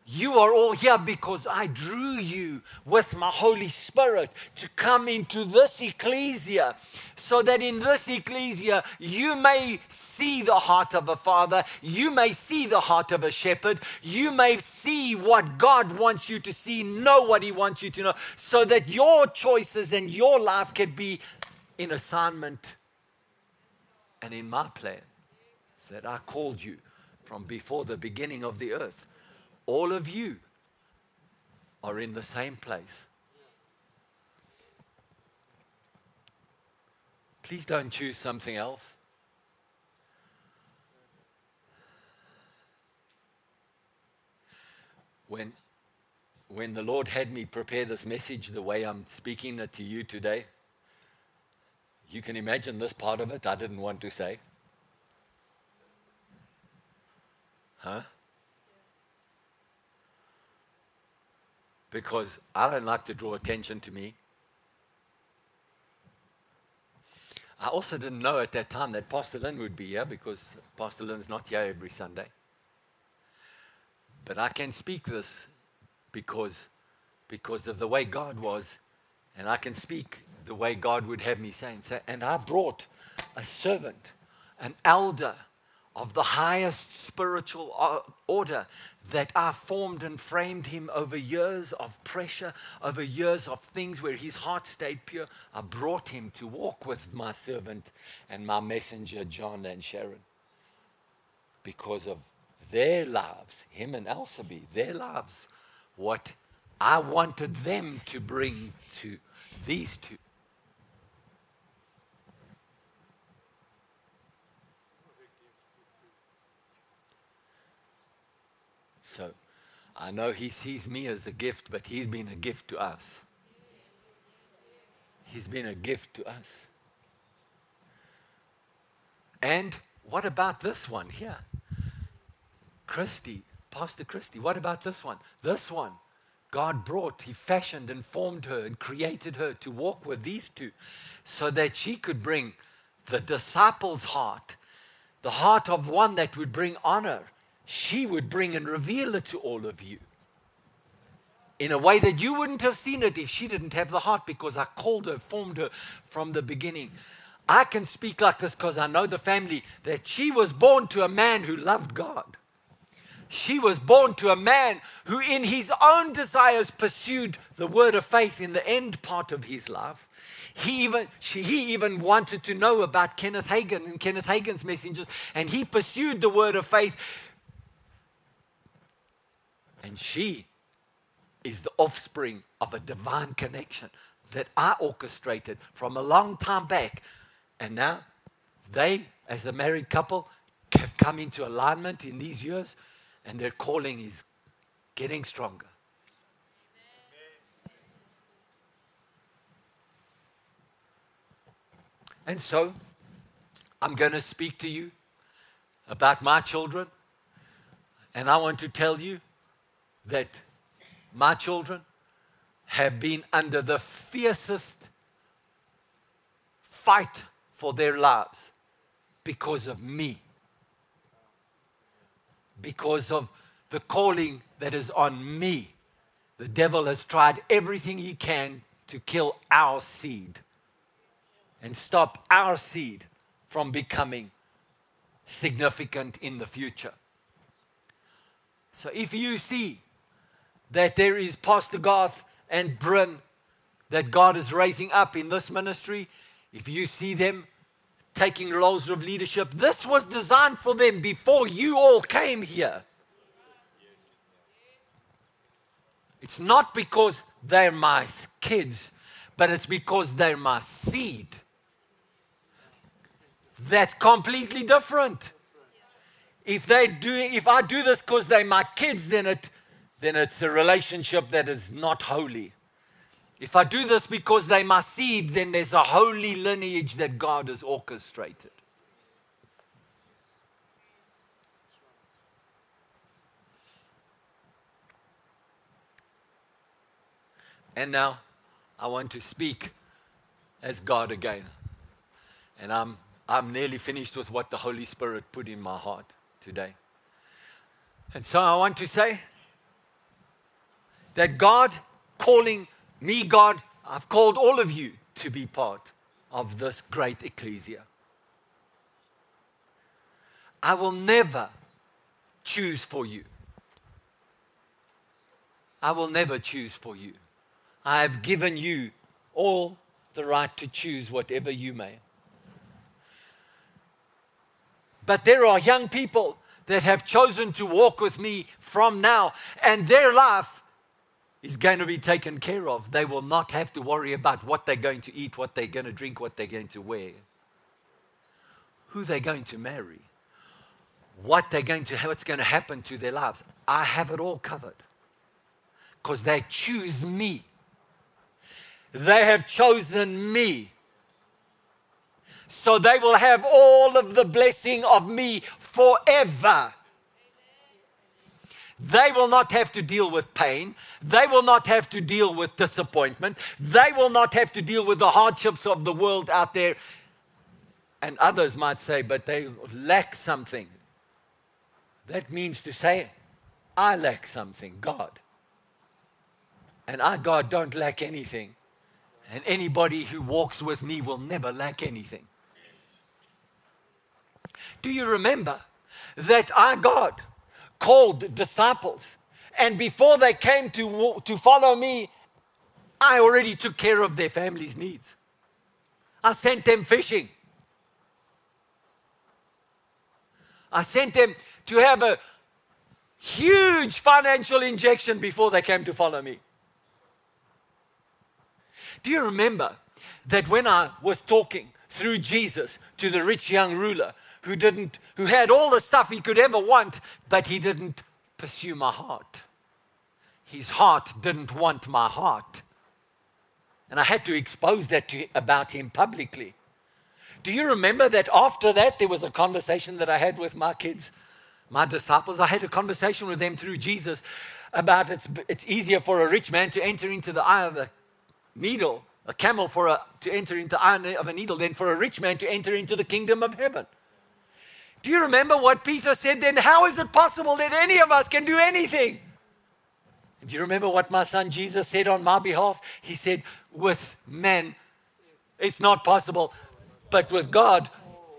You are all here because I drew you with my Holy Spirit to come into this ecclesia so that in this ecclesia you may see the heart of a father, you may see the heart of a shepherd, you may see what God wants you to see, know what he wants you to know, so that your choices and your life can be in assignment and in my plan that I called you from before the beginning of the earth. All of you are in the same place. Please don't choose something else. When, when the Lord had me prepare this message the way I'm speaking it to you today, you can imagine this part of it I didn't want to say. Huh? Because I don't like to draw attention to me. I also didn't know at that time that Pastor Lynn would be here because Pastor Lynn's not here every Sunday. But I can speak this because, because of the way God was, and I can speak the way God would have me say. And, say, and I brought a servant, an elder of the highest spiritual order that I formed and framed him over years of pressure, over years of things where his heart stayed pure. I brought him to walk with my servant and my messenger, John and Sharon. Because of their lives, him and Elsebi, their lives, what I wanted them to bring to these two. So I know he sees me as a gift, but he's been a gift to us. He's been a gift to us. And what about this one here? Christy Pastor Christy, what about this one? This one, God brought, he fashioned and formed her and created her to walk with these two so that she could bring the disciples' heart, the heart of one that would bring honor. She would bring and reveal it to all of you in a way that you wouldn't have seen it if she didn't have the heart, because I called her, formed her from the beginning. I can speak like this because I know the family, that she was born to a man who loved God. She was born to a man who in his own desires pursued the word of faith in the end part of his life. He even, she, he even wanted to know about Kenneth Hagin and Kenneth Hagin's messengers, and he pursued the word of faith. And she is the offspring of a divine connection that I orchestrated from a long time back. And now they, as a married couple, have come into alignment in these years, and their calling is getting stronger. And so I'm going to speak to you about my children, and I want to tell you that my children have been under the fiercest fight for their lives because of me, because of the calling that is on me. The devil has tried everything he can to kill our seed and stop our seed from becoming significant in the future. So if you see that there is Pastor Garth and Bryn that God is raising up in this ministry, if you see them taking roles of leadership, this was designed for them before you all came here. It's not because they're my kids, but it's because they're my seed. That's completely different. If they do, if I do this because they're my kids, then it then it's a relationship that is not holy. If I do this because they my seed, then there's a holy lineage that God has orchestrated. And now I want to speak as God again. And I'm I'm nearly finished with what the Holy Spirit put in my heart today. And so I want to say that God calling me, God, I've called all of you to be part of this great ecclesia. I will never choose for you. I will never choose for you. I have given you all the right to choose whatever you may. But there are young people that have chosen to walk with me from now, and their life is going to be taken care of. They will not have to worry about what they're going to eat, what they're going to drink, what they're going to wear, who they're going to marry, what they're going to have, what's going to happen to their lives. I have it all covered because they choose me. They have chosen me. So they will have all of the blessing of me forever. They will not have to deal with pain. They will not have to deal with disappointment. They will not have to deal with the hardships of the world out there. And others might say, but they lack something. That means to say, I lack something, God. And I, God, don't lack anything. And anybody who walks with me will never lack anything. Do you remember that I, God, called disciples, and before they came to, to follow me, I already took care of their family's needs. I sent them fishing. I sent them to have a huge financial injection before they came to follow me. Do you remember that when I was talking through Jesus to the rich young ruler, who didn't, who had all the stuff he could ever want, but he didn't pursue my heart. His heart didn't want my heart. And I had to expose that to, about him publicly. Do you remember that after that, there was a conversation that I had with my kids my disciples. I had a conversation with them through Jesus about it's, it's easier for a rich man to enter into the eye of a needle, a camel for a, to enter into the eye of a needle than for a rich man to enter into the kingdom of heaven. Do you remember what Peter said then? How is it possible that any of us can do anything? And do you remember what my son Jesus said on my behalf? He said, with men, it's not possible, but with God,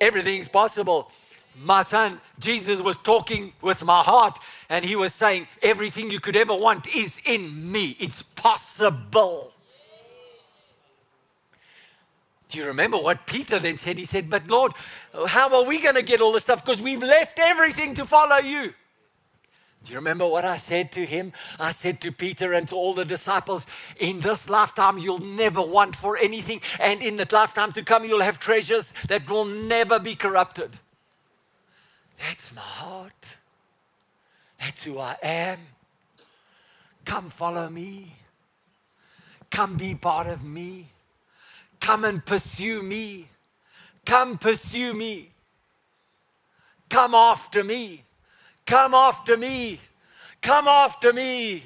everything's possible. My son Jesus was talking with my heart, and he was saying, everything you could ever want is in me. It's possible. Do you remember what Peter then said? He said, but Lord, how are we going to get all this stuff? Because we've left everything to follow you. Do you remember what I said to him? I said to Peter and to all the disciples, in this lifetime, you'll never want for anything. And in the lifetime to come, you'll have treasures that will never be corrupted. That's my heart. That's who I am. Come follow me. Come be part of me. Come and pursue me. Come pursue me. Come after me. Come after me. Come after me.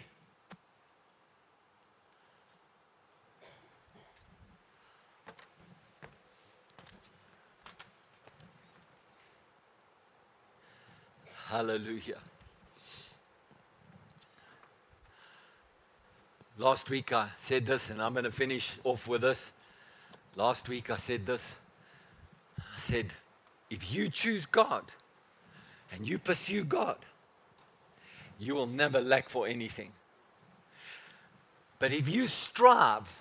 Hallelujah. Last week I said this, and I'm going to finish off with this. Last week I said this, I said, if you choose God and you pursue God, you will never lack for anything. But if you strive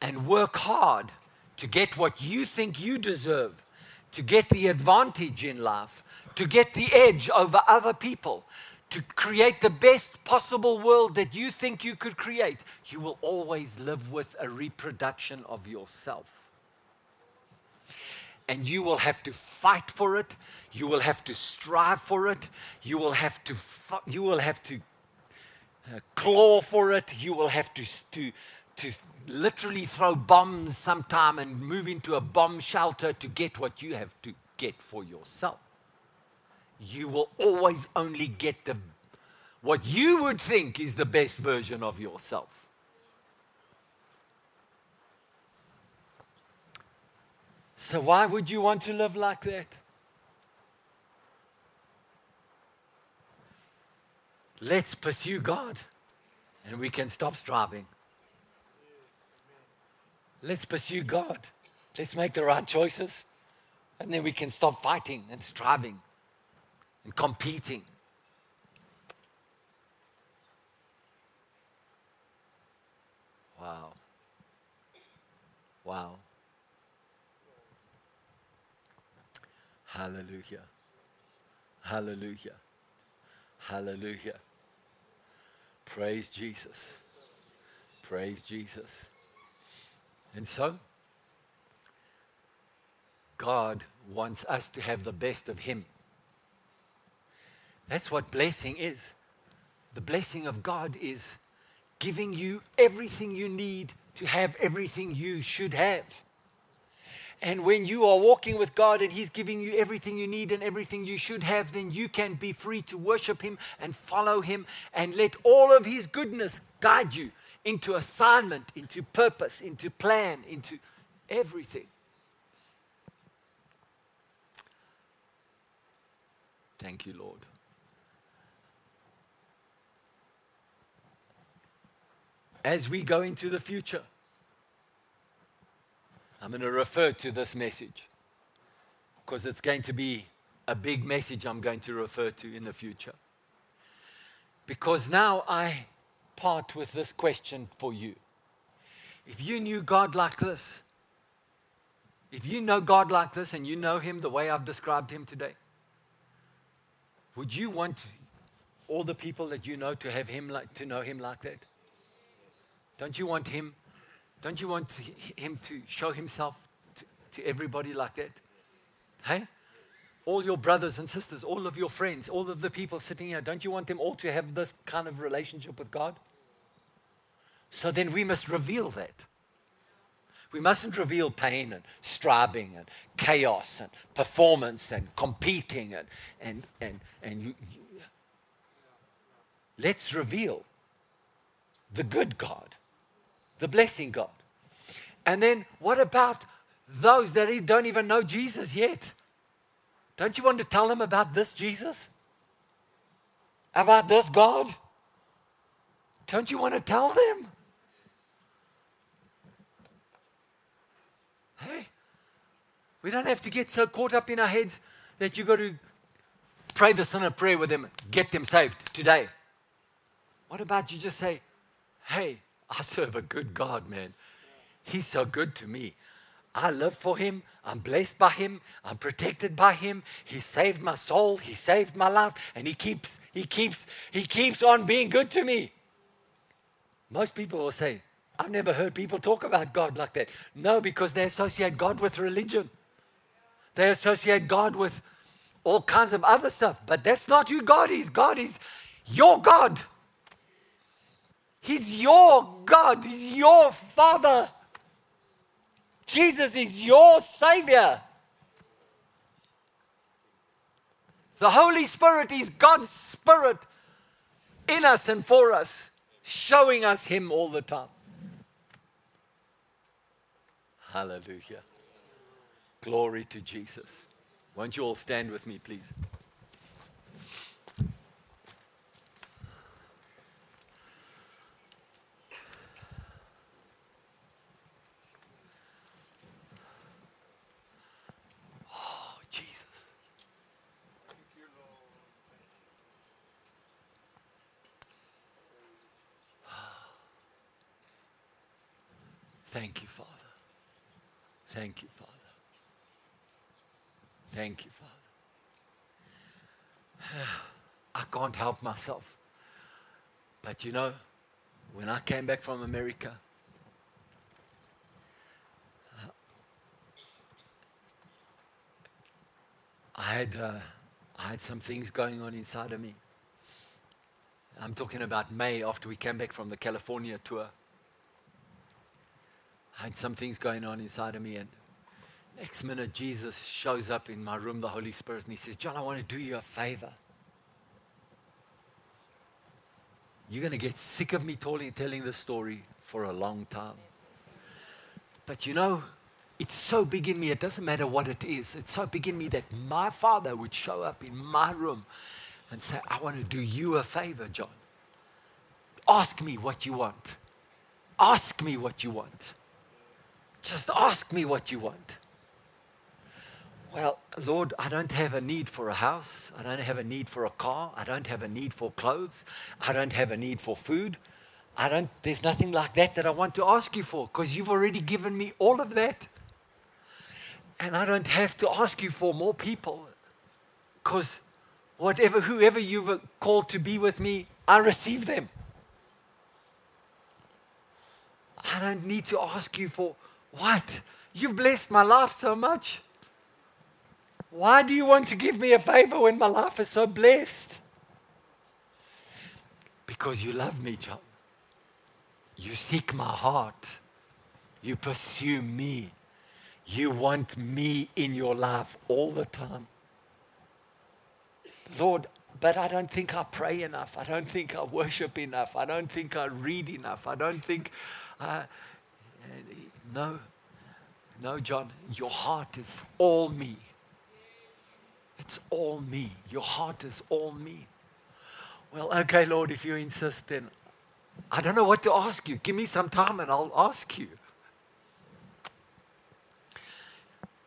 and work hard to get what you think you deserve, to get the advantage in life, to get the edge over other people, to create the best possible world that you think you could create, you will always live with a reproduction of yourself. And you will have to fight for it. You will have to strive for it. You will have to you will have to uh, claw for it. You will have to, to, to literally throw bombs sometime and move into a bomb shelter to get what you have to get for yourself. You will always only get the what you would think is the best version of yourself. So why would you want to live like that? Let's pursue God and we can stop striving. Let's pursue God. Let's make the right choices, and then we can stop fighting and striving and competing. Wow. Wow. Hallelujah. Hallelujah. Hallelujah. Praise Jesus. Praise Jesus. And so, God wants us to have the best of Him. That's what blessing is. The blessing of God is giving you everything you need to have everything you should have. And when you are walking with God and He's giving you everything you need and everything you should have, then you can be free to worship Him and follow Him and let all of His goodness guide you into assignment, into purpose, into plan, into everything. Thank you, Lord. As we go into the future, I'm going to refer to this message because it's going to be a big message I'm going to refer to in the future. Because now I part with this question for you. If you knew God like this, if you know God like this and you know Him the way I've described Him today, would you want all the people that you know to have Him like, to know Him like that? Don't you want him, don't you want him to show himself to, to everybody like that? Hey? All your brothers and sisters, all of your friends, all of the people sitting here, don't you want them all to have this kind of relationship with God? So then we must reveal that. We mustn't reveal pain and striving and chaos and performance and competing and and and and you, you. Let's reveal the good God, the blessing God. And then what about those that don't even know Jesus yet? Don't you want to tell them about this Jesus? About this God? Don't you want to tell them? Hey, we don't have to get so caught up in our heads that you got to pray the sinner prayer with them, get them saved today. What about you just say, hey, I serve a good God, man. He's so good to me. I live for him. I'm blessed by him. I'm protected by him. He saved my soul. He saved my life. And he keeps, he keeps, he keeps on being good to me. Most people will say, I've never heard people talk about God like that. No, because they associate God with religion. They associate God with all kinds of other stuff. But that's not who God is. God is your God. He's your God. He's your Father. Jesus is your Savior. The Holy Spirit is God's Spirit in us and for us, showing us him all the time. Hallelujah. Glory to Jesus. Won't you all stand with me, please? Oh, Jesus. Thank you, Father. Thank you, Father. Thank you, Father. I can't help myself. But you know, when I came back from America, I had uh, I had some things going on inside of me. I'm talking about May after we came back from the California tour. I had some things going on inside of me, and next minute Jesus shows up in my room, the Holy Spirit, and he says, John, I want to do you a favor. You're going to get sick of me telling this story for a long time. But you know, it's so big in me, it doesn't matter what it is. It's so big in me that my Father would show up in my room and say, I want to do you a favor, John. Ask me what you want. Ask me what you want. Just ask me what you want. Well, Lord, I don't have a need for a house. I don't have a need for a car. I don't have a need for clothes. I don't have a need for food. I don't, there's nothing like that that I want to ask you for, because you've already given me all of that. And I don't have to ask you for more people, because whatever, whoever you've called to be with me, I receive them. I don't need to ask you for what? You've blessed my life so much. Why do you want to give me a favor when my life is so blessed? Because you love me, John. You seek my heart. You pursue me. You want me in your life all the time. Lord, but I don't think I pray enough. I don't think I worship enough. I don't think I read enough. I don't think... I, no, no, John, your heart is all me. It's all me. Your heart is all me. Well, okay, Lord, if you insist, then I don't know what to ask you. Give me some time and I'll ask you.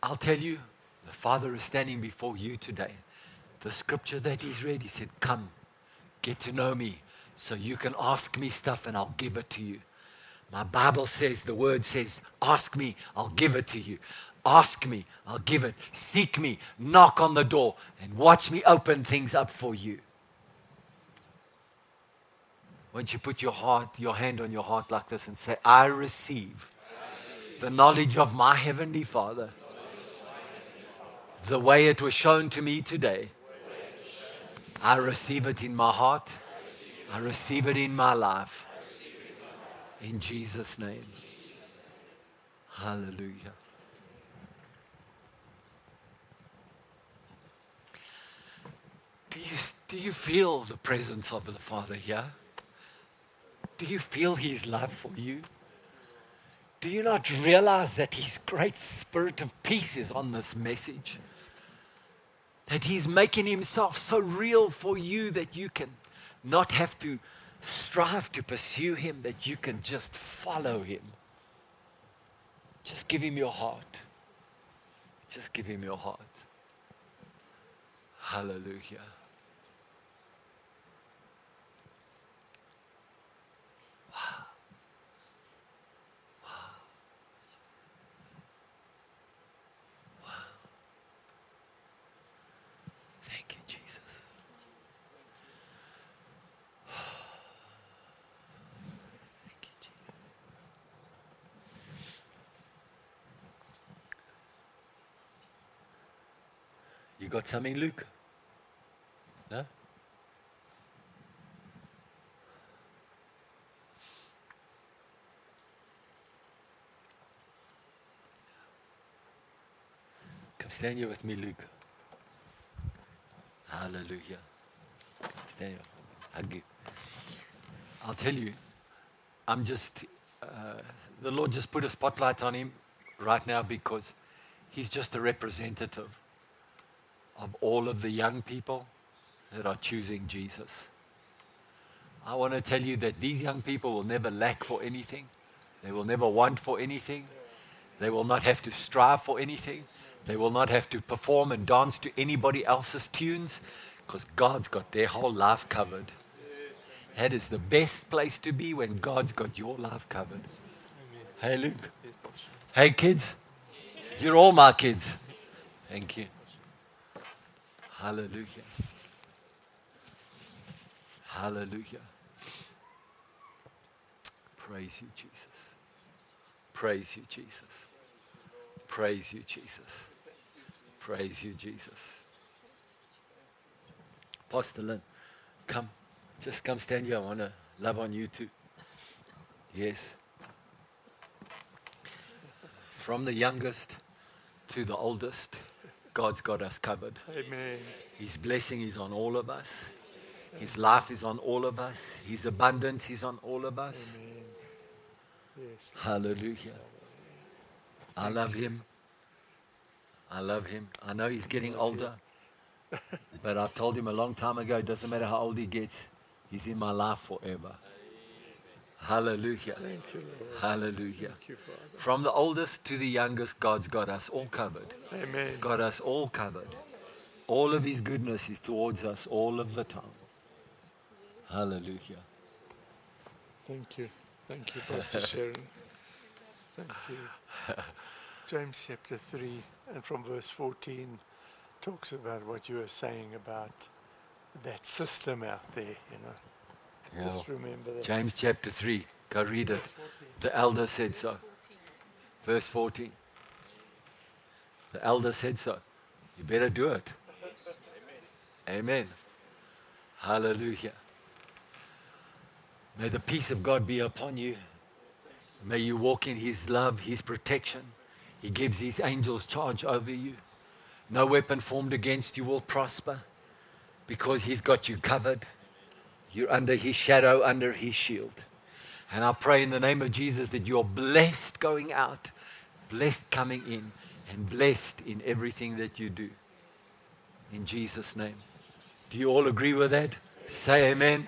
I'll tell you, the Father is standing before you today. The scripture that he's read, he said, come, get to know me so you can ask me stuff and I'll give it to you. My Bible says, the word says, ask me, I'll give it to you. Ask me, I'll give it. Seek me, knock on the door, and watch me open things up for you. Won't you put your heart, your hand on your heart like this and say, I receive, I receive the knowledge of my Heavenly Father, the way it was shown to me today. I receive it in my heart. I receive it in my life. In Jesus' name. Hallelujah. Hallelujah. Do you, do you feel the presence of the Father here? Do you feel His love for you? Do you not realize that His great spirit of peace is on this message? That He's making Himself so real for you that you can not have to strive to pursue Him, that you can just follow Him. Just give Him your heart. Just give Him your heart. Hallelujah. Wow. Wow. Wow. Thank you, Jesus. Thank you, Jesus. You got something, Luke? No? Stand here with me, Luke. Hallelujah. Stand here. I'll, give. I'll tell you, I'm just, uh, the Lord just put a spotlight on him right now because he's just a representative of all of the young people that are choosing Jesus. I want to tell you that these young people will never lack for anything. They will never want for anything. They will not have to strive for anything. They will not have to perform and dance to anybody else's tunes because God's got their whole life covered. That is the best place to be, when God's got your life covered. Hey, Luke. Hey, kids. You're all my kids. Thank you. Hallelujah. Hallelujah. Praise you, Jesus. Praise you, Jesus. Praise you, Jesus. Praise you, Jesus. Pastor Lynn, come. Just come stand here. I want to love on you too. Yes. From the youngest to the oldest, God's got us covered. Amen. His blessing is on all of us. His life is on all of us. His abundance is on all of us. Yes. Hallelujah. I love him. I love him. I know he's getting older, but I've told him a long time ago, it doesn't matter how old he gets, he's in my life forever. Hallelujah. Thank you, Lord. Hallelujah. Thank you, Father. From the oldest to the youngest, God's got us all covered. Amen. He's got us all covered. All of his goodness is towards us all of the time. Hallelujah. Thank you. Thank you, Pastor Sharon. Thank you. James chapter three and from verse fourteen talks about what you were saying about that system out there, you know. Yeah. Just remember that. James chapter three, go read it. The elder said so. Verse fourteen. The elder said so. You better do it. Amen. Amen. Hallelujah. May the peace of God be upon you. May you walk in His love, His protection. He gives His angels charge over you. No weapon formed against you will prosper because He's got you covered. You're under His shadow, under His shield. And I pray in the name of Jesus that you're blessed going out, blessed coming in, and blessed in everything that you do. In Jesus' name. Do you all agree with that? Say amen.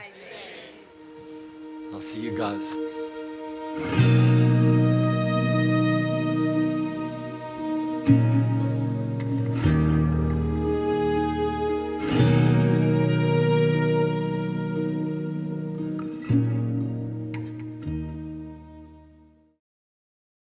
Amen. I'll see you guys.